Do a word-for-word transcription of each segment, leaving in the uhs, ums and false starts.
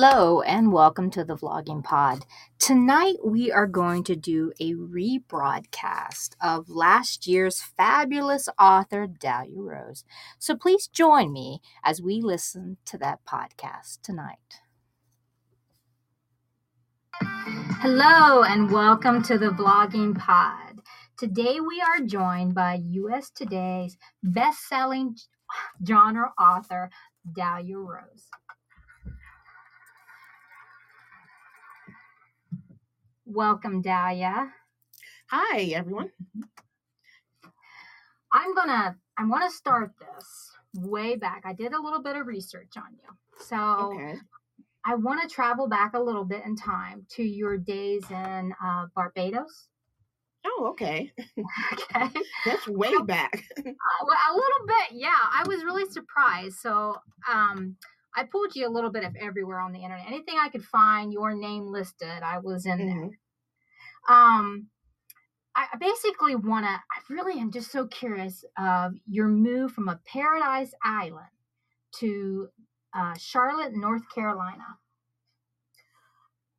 Hello and welcome to The Vlogging Pod. Tonight we are going to do a rebroadcast of last year's fabulous author, Dahlia Rose. So please join me as we listen to that podcast tonight. Hello and welcome to The Vlogging Pod. Today we are joined by U S Today's best-selling genre author, Dahlia Rose. Welcome, Dahlia. Hi, everyone. I'm gonna I'm gonna start this way back. I did a little bit of research on you, so okay. I want to travel back a little bit in time to your days in uh, Barbados. Oh, okay. Okay, that's way so, back. uh, well, a little bit, yeah. I was really surprised. So, um. I pulled you a little bit of everywhere on the internet. Anything I could find, your name listed, I was in mm-hmm. there. Um, I basically want to, I really am just so curious of your move from a Paradise Island to uh, Charlotte, North Carolina.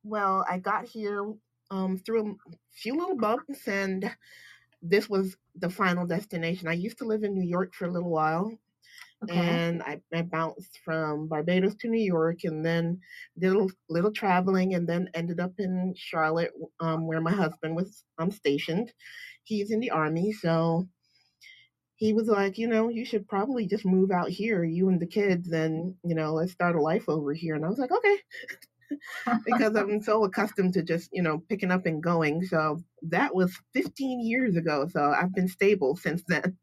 Well, I got here um, through a few little bumps, and this was the final destination. I used to live in New York for a little while. Okay. And I, I bounced from Barbados to New York, and then did a little, little traveling, and then ended up in Charlotte, um, where my husband was um, stationed. He's in the Army, so he was like, you know, you should probably just move out here, you and the kids, and, you know, let's start a life over here. And I was like, okay, because I'm so accustomed to just, you know, picking up and going. So that was fifteen years ago, so I've been stable since then.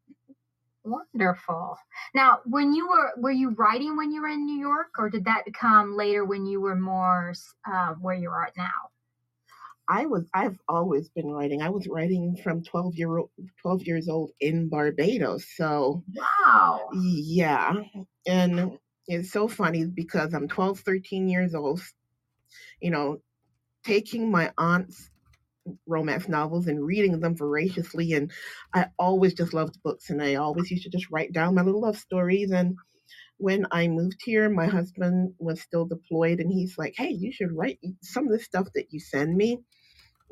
Wonderful. Now, when you were, were you writing when you were in New York, or did that come later when you were more uh, where you are now? I was, I've always been writing. I was writing from twelve year old, twelve years old in Barbados. So, wow. Yeah. And it's so funny because I'm twelve, thirteen years old, you know, taking my aunt's romance novels and reading them voraciously, and I always just loved books, and I always used to just write down my little love stories. And when I moved here, my husband was still deployed, and he's like, hey, you should write some of the stuff that you send me.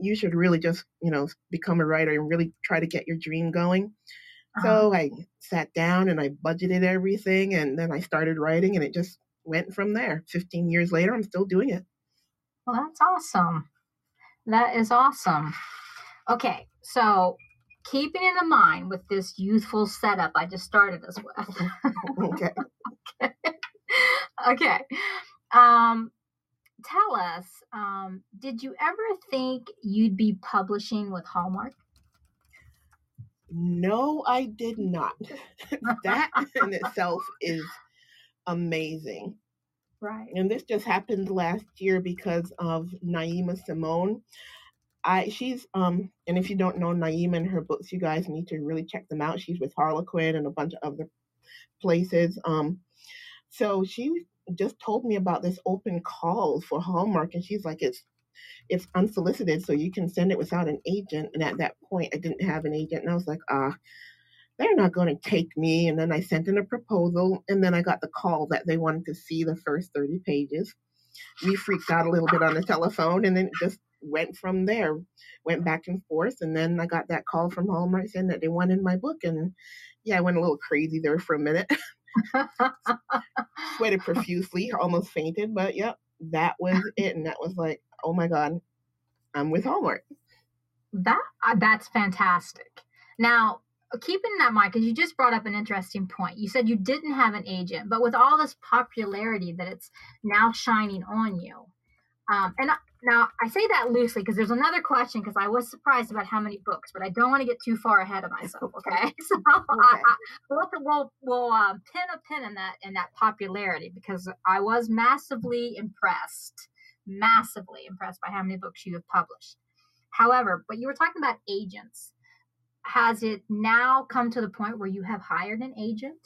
You should really just, you know, become a writer and really try to get your dream going. Uh-huh. So I sat down and I budgeted everything, and then I started writing, and it just went from there. fifteen years later, I'm still doing it. Well, that's awesome. That is awesome. Okay, so keeping in mind with this youthful setup I just started us with. Okay. Okay. Okay. Um, tell us, um, did you ever think you'd be publishing with Hallmark? No, I did not. That in itself is amazing. Right. And this just happened last year because of Naima Simone. I she's um and if you don't know Naima and her books, you guys need to really check them out. She's with Harlequin and a bunch of other places. Um so she just told me about this open call for Hallmark, and she's like, it's it's unsolicited, so you can send it without an agent. And at that point I didn't have an agent, and I was like, ah, uh, they're not going to take me. And then I sent in a proposal, and then I got the call that they wanted to see the first thirty pages. We freaked out a little bit on the telephone, and then it just went from there, went back and forth. And then I got that call from Hallmark saying that they wanted my book. And yeah, I went a little crazy there for a minute. Sweated profusely, almost fainted, but yep, that was it. And that was like, oh my God, I'm with Hallmark. That, uh, that's fantastic. Now, keeping that in mind, because you just brought up an interesting point. You said you didn't have an agent, but with all this popularity that it's now shining on you, um, and I, now I say that loosely because there's another question, because I was surprised about how many books, but I don't want to get too far ahead of myself. Okay, so okay. I, I, we'll we'll, we'll um, pin a pin in that in that popularity, because I was massively impressed, massively impressed by how many books you have published. However, but you were talking about agents. Has it now come to the point where you have hired an agent?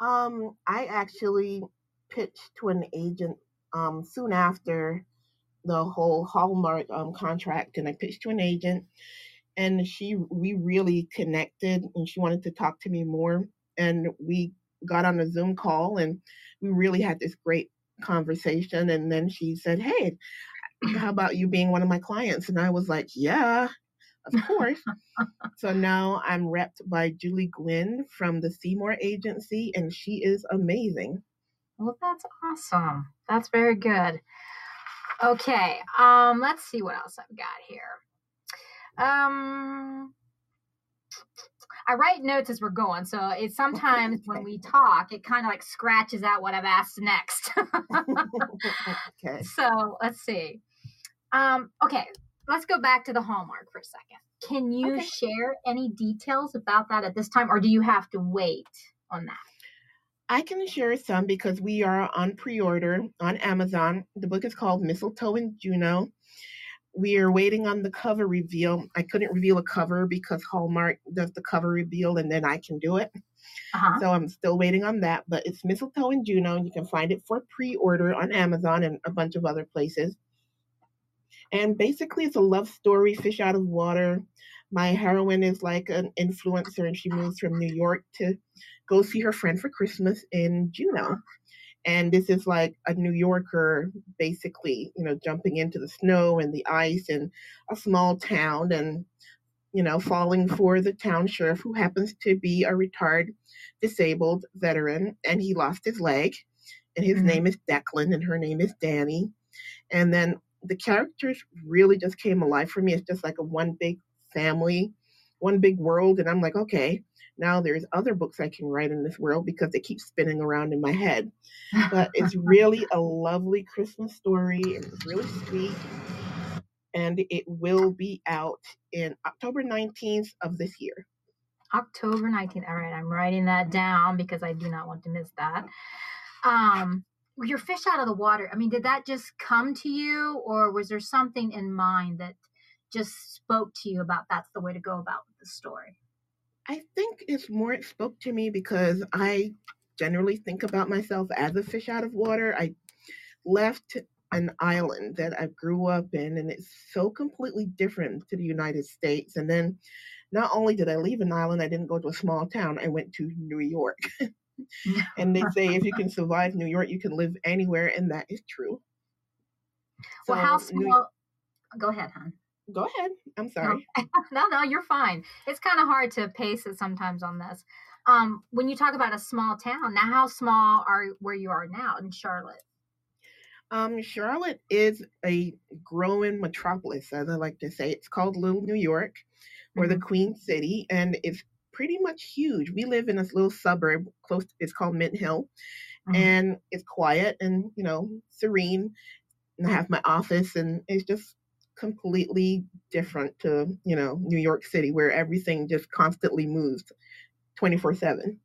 Um, I actually pitched to an agent um, soon after the whole Hallmark um, contract, and I pitched to an agent, and she we really connected, and she wanted to talk to me more, and we got on a Zoom call, and we really had this great conversation. And then she said, hey, how about you being one of my clients? And I was like, yeah, of course. So now I'm repped by Julie Gwynn from the Seymour agency, and she is amazing. Well, that's awesome. That's very good. Okay, um, let's see what else I've got here. Um, I write notes as we're going, so it's sometimes when we talk, it kind of like scratches out what I've asked next. Okay. So let's see. Um, okay, let's go back to the Hallmark for a second. Can you okay. share any details about that at this time, or do you have to wait on that? I can share some because we are on pre-order on Amazon. The book is called Mistletoe and Juno. We are waiting on the cover reveal. I couldn't reveal a cover because Hallmark does the cover reveal and then I can do it. Uh-huh. So I'm still waiting on that, but it's Mistletoe and Juno. And you can find it for pre-order on Amazon and a bunch of other places. And basically it's a love story, fish out of water. My heroine is like an influencer and she moves from New York to go see her friend for Christmas in Juneau. And this is like a New Yorker basically, you know, jumping into the snow and the ice in a small town and, you know, falling for the town sheriff who happens to be a retired disabled veteran. And he lost his leg and his mm-hmm. name is Declan and her name is Danny. And then the characters really just came alive for me. It's just like a one big family, one big world. And I'm like, okay, now there's other books I can write in this world because they keep spinning around in my head. But it's really a lovely Christmas story. It's really sweet. And it will be out in October nineteenth of this year. October nineteenth. All right. I'm writing that down because I do not want to miss that. Um, Your fish out of the water, I mean, did that just come to you or was there something in mind that just spoke to you about that's the way to go about the story? I think it's more it spoke to me because I generally think about myself as a fish out of water. I left an island that I grew up in and it's so completely different to the United States. And then not only did I leave an island, I didn't go to a small town. I went to New York. And they say if you can survive New York, you can live anywhere, and that is true. So well, how small? New... Go ahead, hon. Go ahead. I'm sorry. No, no, no, you're fine. It's kind of hard to pace it sometimes on this. Um, when you talk about a small town, now how small are where you are now in Charlotte? Um, Charlotte is a growing metropolis, as I like to say. It's called Little New York, or mm-hmm. the Queen City, and it's pretty much huge. We live in this little suburb close to, it's called Mint Hill, mm-hmm. and it's quiet and, you know, serene, and I have my office, and it's just completely different to, you know, New York City, where everything just constantly moves twenty-four seven.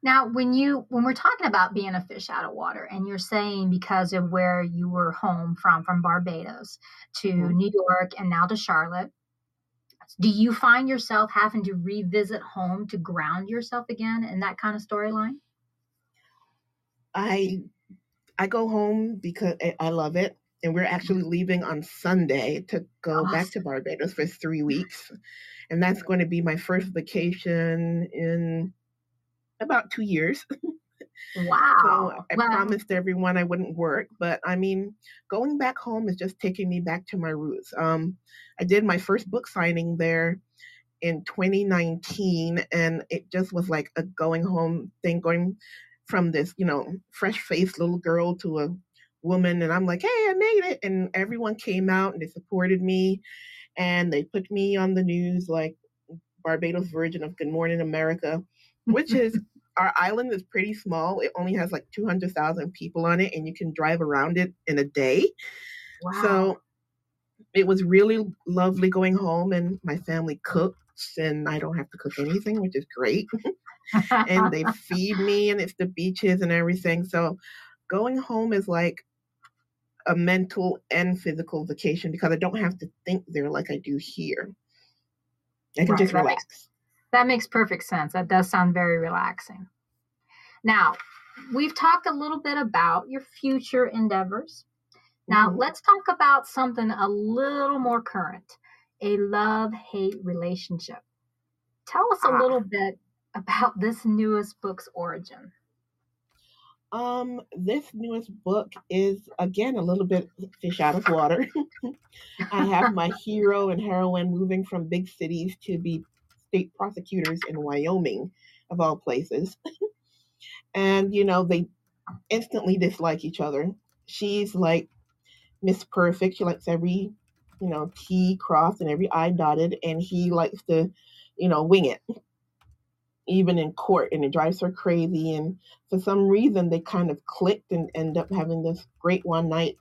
Now, when you when we're talking about being a fish out of water, and you're saying because of where you were home from, from Barbados to mm-hmm. New York and now to Charlotte, do you find yourself having to revisit home to ground yourself again in that kind of storyline? I I go home because I love it. And we're actually leaving on Sunday to go awesome. back to Barbados for three weeks. And that's going to be my first vacation in about two years. Wow. So I wow. promised everyone I wouldn't work, but I mean, going back home is just taking me back to my roots. Um, I did my first book signing there in twenty nineteen, and it just was like a going home thing, going from this, you know, fresh-faced little girl to a woman, and I'm like, hey, I made it. And everyone came out and they supported me, and they put me on the news like Barbados version of Good Morning America, which is... Our island is pretty small. It only has like two hundred thousand people on it, and you can drive around it in a day. Wow. So it was really lovely going home, and my family cooks, and I don't have to cook anything, which is great. And they feed me, and it's the beaches and everything. So going home is like a mental and physical vacation because I don't have to think there like I do here. I can right, just relax. Right. That makes perfect sense. That does sound very relaxing. Now, we've talked a little bit about your future endeavors. Now, mm-hmm. let's talk about something a little more current, a love-hate relationship. Tell us a ah. little bit about this newest book's origin. Um, this newest book is, again, a little bit fish out of water. I have my hero and heroine moving from big cities to be state prosecutors in Wyoming, of all places. And, you know, they instantly dislike each other. She's like Miss Perfect. She likes every, you know, T crossed and every I dotted. And he likes to, you know, wing it, even in court, and it drives her crazy. And for some reason, they kind of clicked and end up having this great one night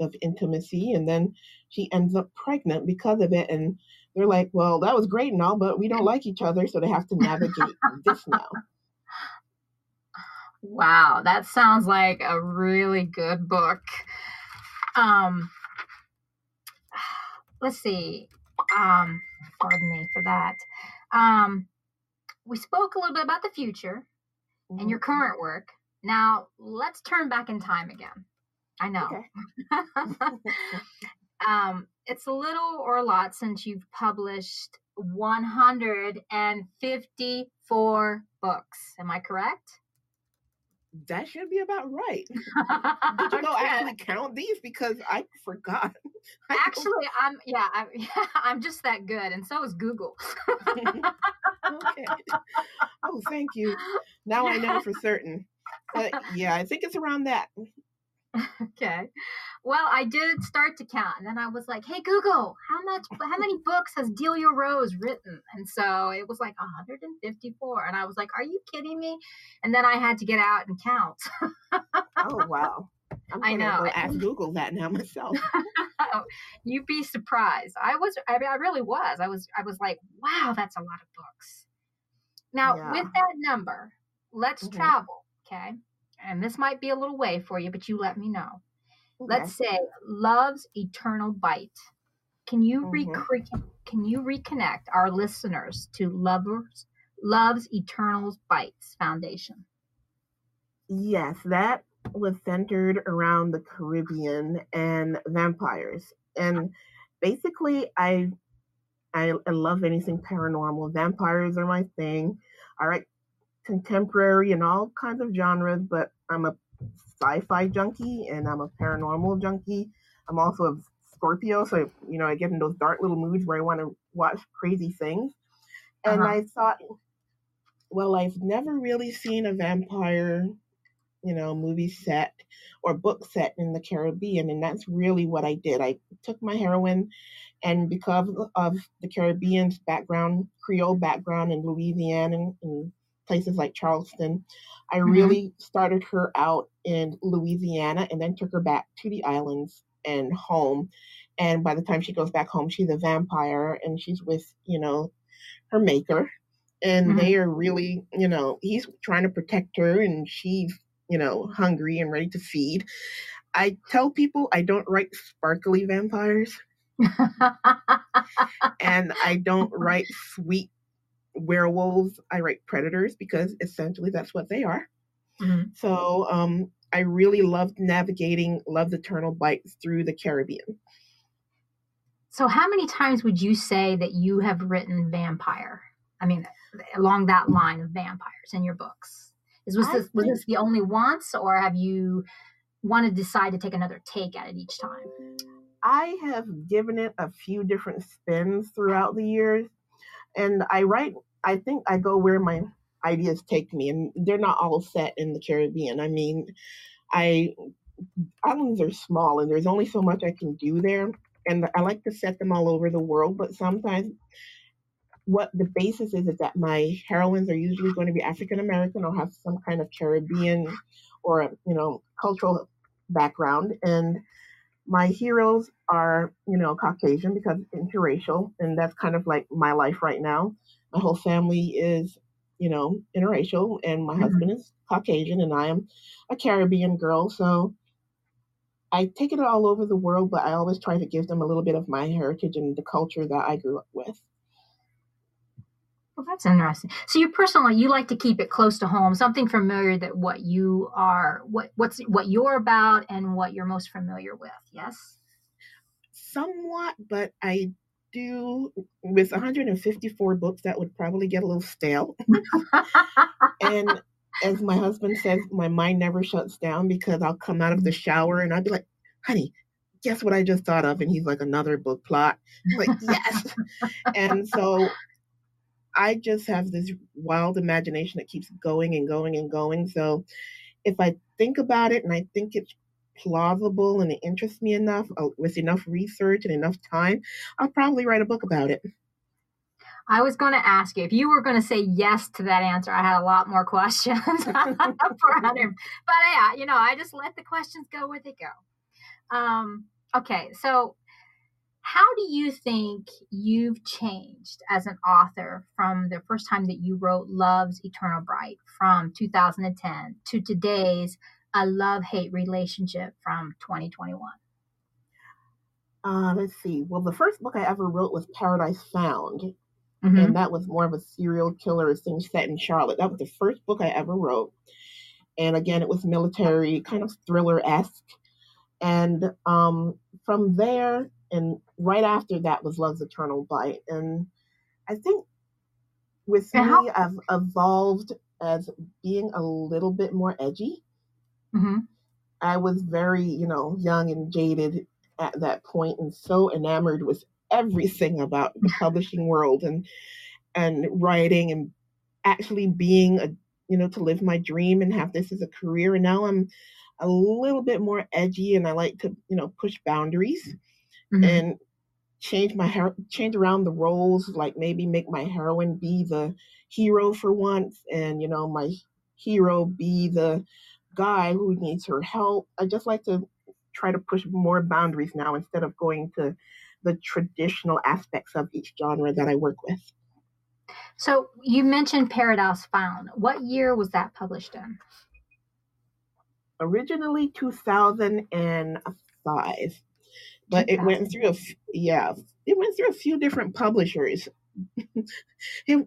of intimacy. And then she ends up pregnant because of it. And they're like, well, that was great and all, but we don't like each other. So they have to navigate this now. Wow. That sounds like a really good book. Um, let's see. Um, pardon me for that. Um, We spoke a little bit about the future and your current work. Now, let's turn back in time again. I know. Okay. um, it's a little or a lot since you've published one hundred fifty-four books. Am I correct? That should be about right. Did you go okay. actually count these? Because I forgot. I actually, I'm yeah, I'm yeah, I'm just that good, and so is Google. Okay. Oh, thank you. Now I know for certain. But yeah, I think it's around that. Okay. Well, I did start to count, and then I was like, "Hey Google, how much? How many books has Dahlia Rose written?" And so it was like one hundred fifty-four, and I was like, "Are you kidding me?" And then I had to get out and count. Oh wow! I'm I know. Go ask Google that now myself. You'd be surprised. I was. I mean, I really was. I was. I was like, "Wow, that's a lot of books." Now, yeah. with that number, let's mm-hmm. travel. Okay. And this might be a little way for you, but you let me know. Okay. Let's say Love's Eternal Bite. Can you mm-hmm. recre- Can you reconnect our listeners to Lovers Love's Eternal Bites Foundation? Yes, that was centered around the Caribbean and vampires. And basically, I I, I love anything paranormal. Vampires are my thing. All right. Contemporary and all kinds of genres, but I'm a sci-fi junkie and I'm a paranormal junkie. I'm also a Scorpio, so you know I get in those dark little moods where I want to watch crazy things. And uh-huh. I thought, well, I've never really seen a vampire, you know, movie set or book set in the Caribbean, and that's really what I did. I took my heroine, and because of the Caribbean's background, Creole background in Louisiana and, and places like Charleston, I really mm-hmm. started her out in Louisiana and then took her back to the islands and home. And by the time she goes back home, she's a vampire and she's with, you know, her maker. And mm-hmm. they are really, you know, he's trying to protect her and she's, you know, hungry and ready to feed. I tell people I don't write sparkly vampires and I don't write sweet werewolves. I write predators because essentially that's what they are. Mm-hmm. So um, I really loved navigating Love's Eternal Bites through the Caribbean. So how many times would you say that you have written vampire? I mean, along that line of vampires in your books. Is, was, this, was this the only once, or have you wanted to decide to take another take at it each time? I have given it a few different spins throughout the years. And I write, I think I go where my ideas take me, and they're not all set in the Caribbean. I mean, I islands are small, and there's only so much I can do there. And I like to set them all over the world, but sometimes what the basis is is that my heroines are usually going to be African American or have some kind of Caribbean or, you know, cultural background. And my heroes are, you know, Caucasian because interracial, and that's kind of like my life right now. My whole family is, you know, interracial, and my mm-hmm. husband is Caucasian, and I am a Caribbean girl. So I take it all over the world, but I always try to give them a little bit of my heritage and the culture that I grew up with. Well, that's interesting. So you personally, you like to keep it close to home, something familiar that what you are, what what's what you're about and what you're most familiar with, yes? Somewhat, but I do, with one hundred fifty-four books, that would probably get a little stale. And as my husband says, my mind never shuts down, because I'll come out of the shower and I'll be like, honey, guess what I just thought of? And he's like, another book plot. I'm like, yes. And so I just have this wild imagination that keeps going and going and going. So if I think about it and I think it's plausible and it interests me enough, with enough research and enough time, I'll probably write a book about it. I was going to ask you, if you were going to say yes to that answer, I had a lot more questions. But yeah, you know, I just let the questions go where they go. Um, okay, so how do you think you've changed as an author from the first time that you wrote Love's Eternal Bite from two thousand ten to today's a love-hate relationship from twenty twenty-one? Uh, let's see. Well, the first book I ever wrote was Paradise Found. Mm-hmm. And that was more of a serial killer thing set in Charlotte. That was the first book I ever wrote. And again, it was military, kind of thriller-esque. And um, from there, and right after that was Love's Eternal Bite. And I think with now, me, I've evolved as being a little bit more edgy. Mm-hmm. I was very, you know, young and jaded at that point, and so enamored with everything about the publishing world and and writing and actually being a, you know, to live my dream and have this as a career. And now I'm a little bit more edgy, and I like to, you know, push boundaries, mm-hmm. and change my her- change around the roles, like maybe make my heroine be the hero for once, and, you know, my hero be the guy who needs her help. I just like to try to push more boundaries now instead of going to the traditional aspects of each genre that I work with. So you mentioned Paradise Found. What year was that published in? Originally two thousand five, but it went through a yeah, it went through a few different publishers. it,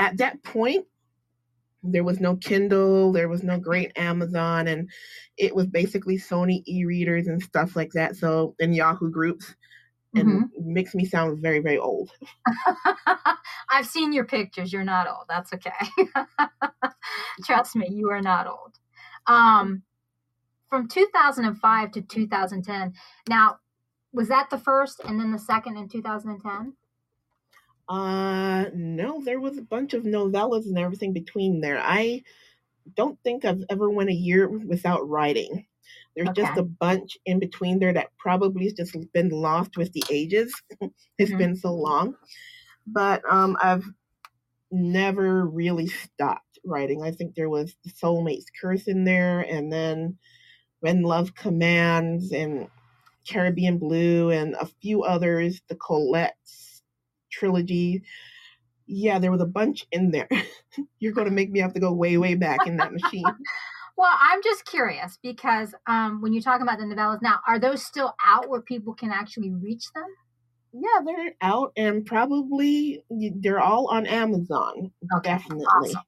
at that point, there was no Kindle, there was no great Amazon, and it was basically Sony e-readers and stuff like that. So, and Yahoo groups, and mm-hmm. makes me sound very, very old. I've seen your pictures. You're not old. That's okay. Trust me, you are not old. Um, from two thousand five to two thousand ten. Now, was that the first and then the second in two thousand ten? Uh, no, there was a bunch of novellas and everything between there. I don't think I've ever went a year without writing. There's okay. just a bunch in between there that probably has just been lost with the ages. It's mm-hmm. been so long, but, um, I've never really stopped writing. I think there was the Soulmate's Curse in there, and then When Love Commands, and Caribbean Blue, and a few others, the Colette's trilogy. Yeah, there was a bunch in there. You're going to make me have to go way, way back in that machine. Well, I'm just curious because um, when you're talking about the novellas now, are those still out where people can actually reach them? Yeah, they're out, and probably they're all on Amazon. Okay, definitely. Awesome.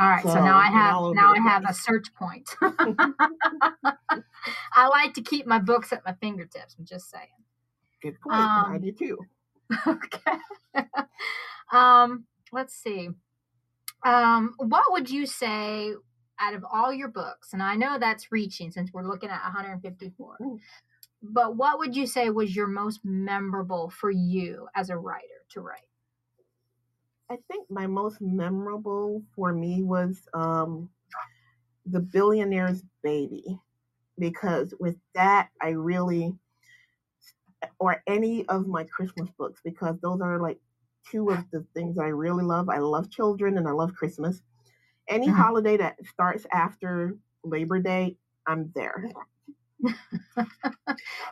All right, so, so now I have now I have a search point. I like to keep my books at my fingertips. I'm just saying. Good point. Um, I do too. Okay. um, let's see. Um, what would you say out of all your books? And I know that's reaching since we're looking at one hundred fifty-four. Ooh. But what would you say was your most memorable for you as a writer to write? I think my most memorable for me was um, The Billionaire's Baby, because with that, I really... or any of my Christmas books, because those are like two of the things I really love. I love children and I love Christmas. Any mm-hmm. holiday that starts after Labor Day, I'm there.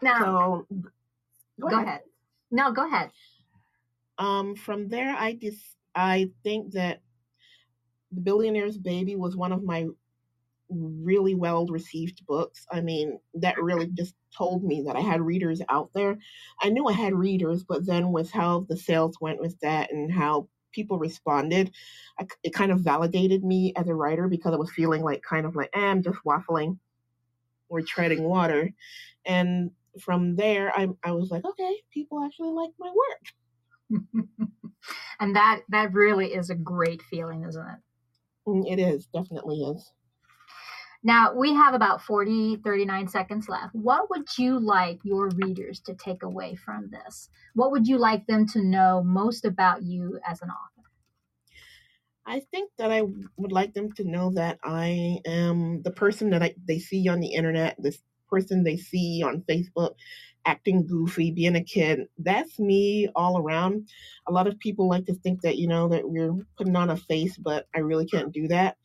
Now, so, go, go ahead. ahead. No, go ahead. Um, from there, I just, I think that The Billionaire's Baby was one of my really well-received books. I mean, that really just told me that I had readers out there. I knew I had readers, but then with how the sales went with that and how people responded, I, it kind of validated me as a writer, because I was feeling like kind of like, eh, I'm just waffling or treading water. And from there, I, I was like, okay, people actually like my work. And that that really is a great feeling, isn't it? It is, definitely is. Now, we have about forty, thirty-nine seconds left. What would you like your readers to take away from this? What would you like them to know most about you as an author? I think that I would like them to know that I am the person that I, they see on the internet, this person they see on Facebook, acting goofy, being a kid. That's me all around. A lot of people like to think that, you know, that we're putting on a face, but I really can't do that.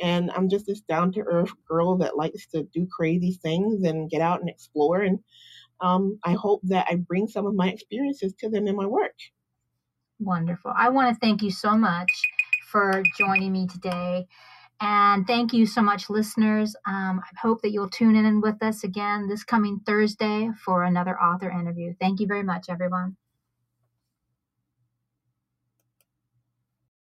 And I'm just this down-to-earth girl that likes to do crazy things and get out and explore. And um, I hope that I bring some of my experiences to them in my work. Wonderful. I want to thank you so much for joining me today. And thank you so much, listeners. Um, I hope that you'll tune in with us again this coming Thursday for another author interview. Thank you very much, everyone.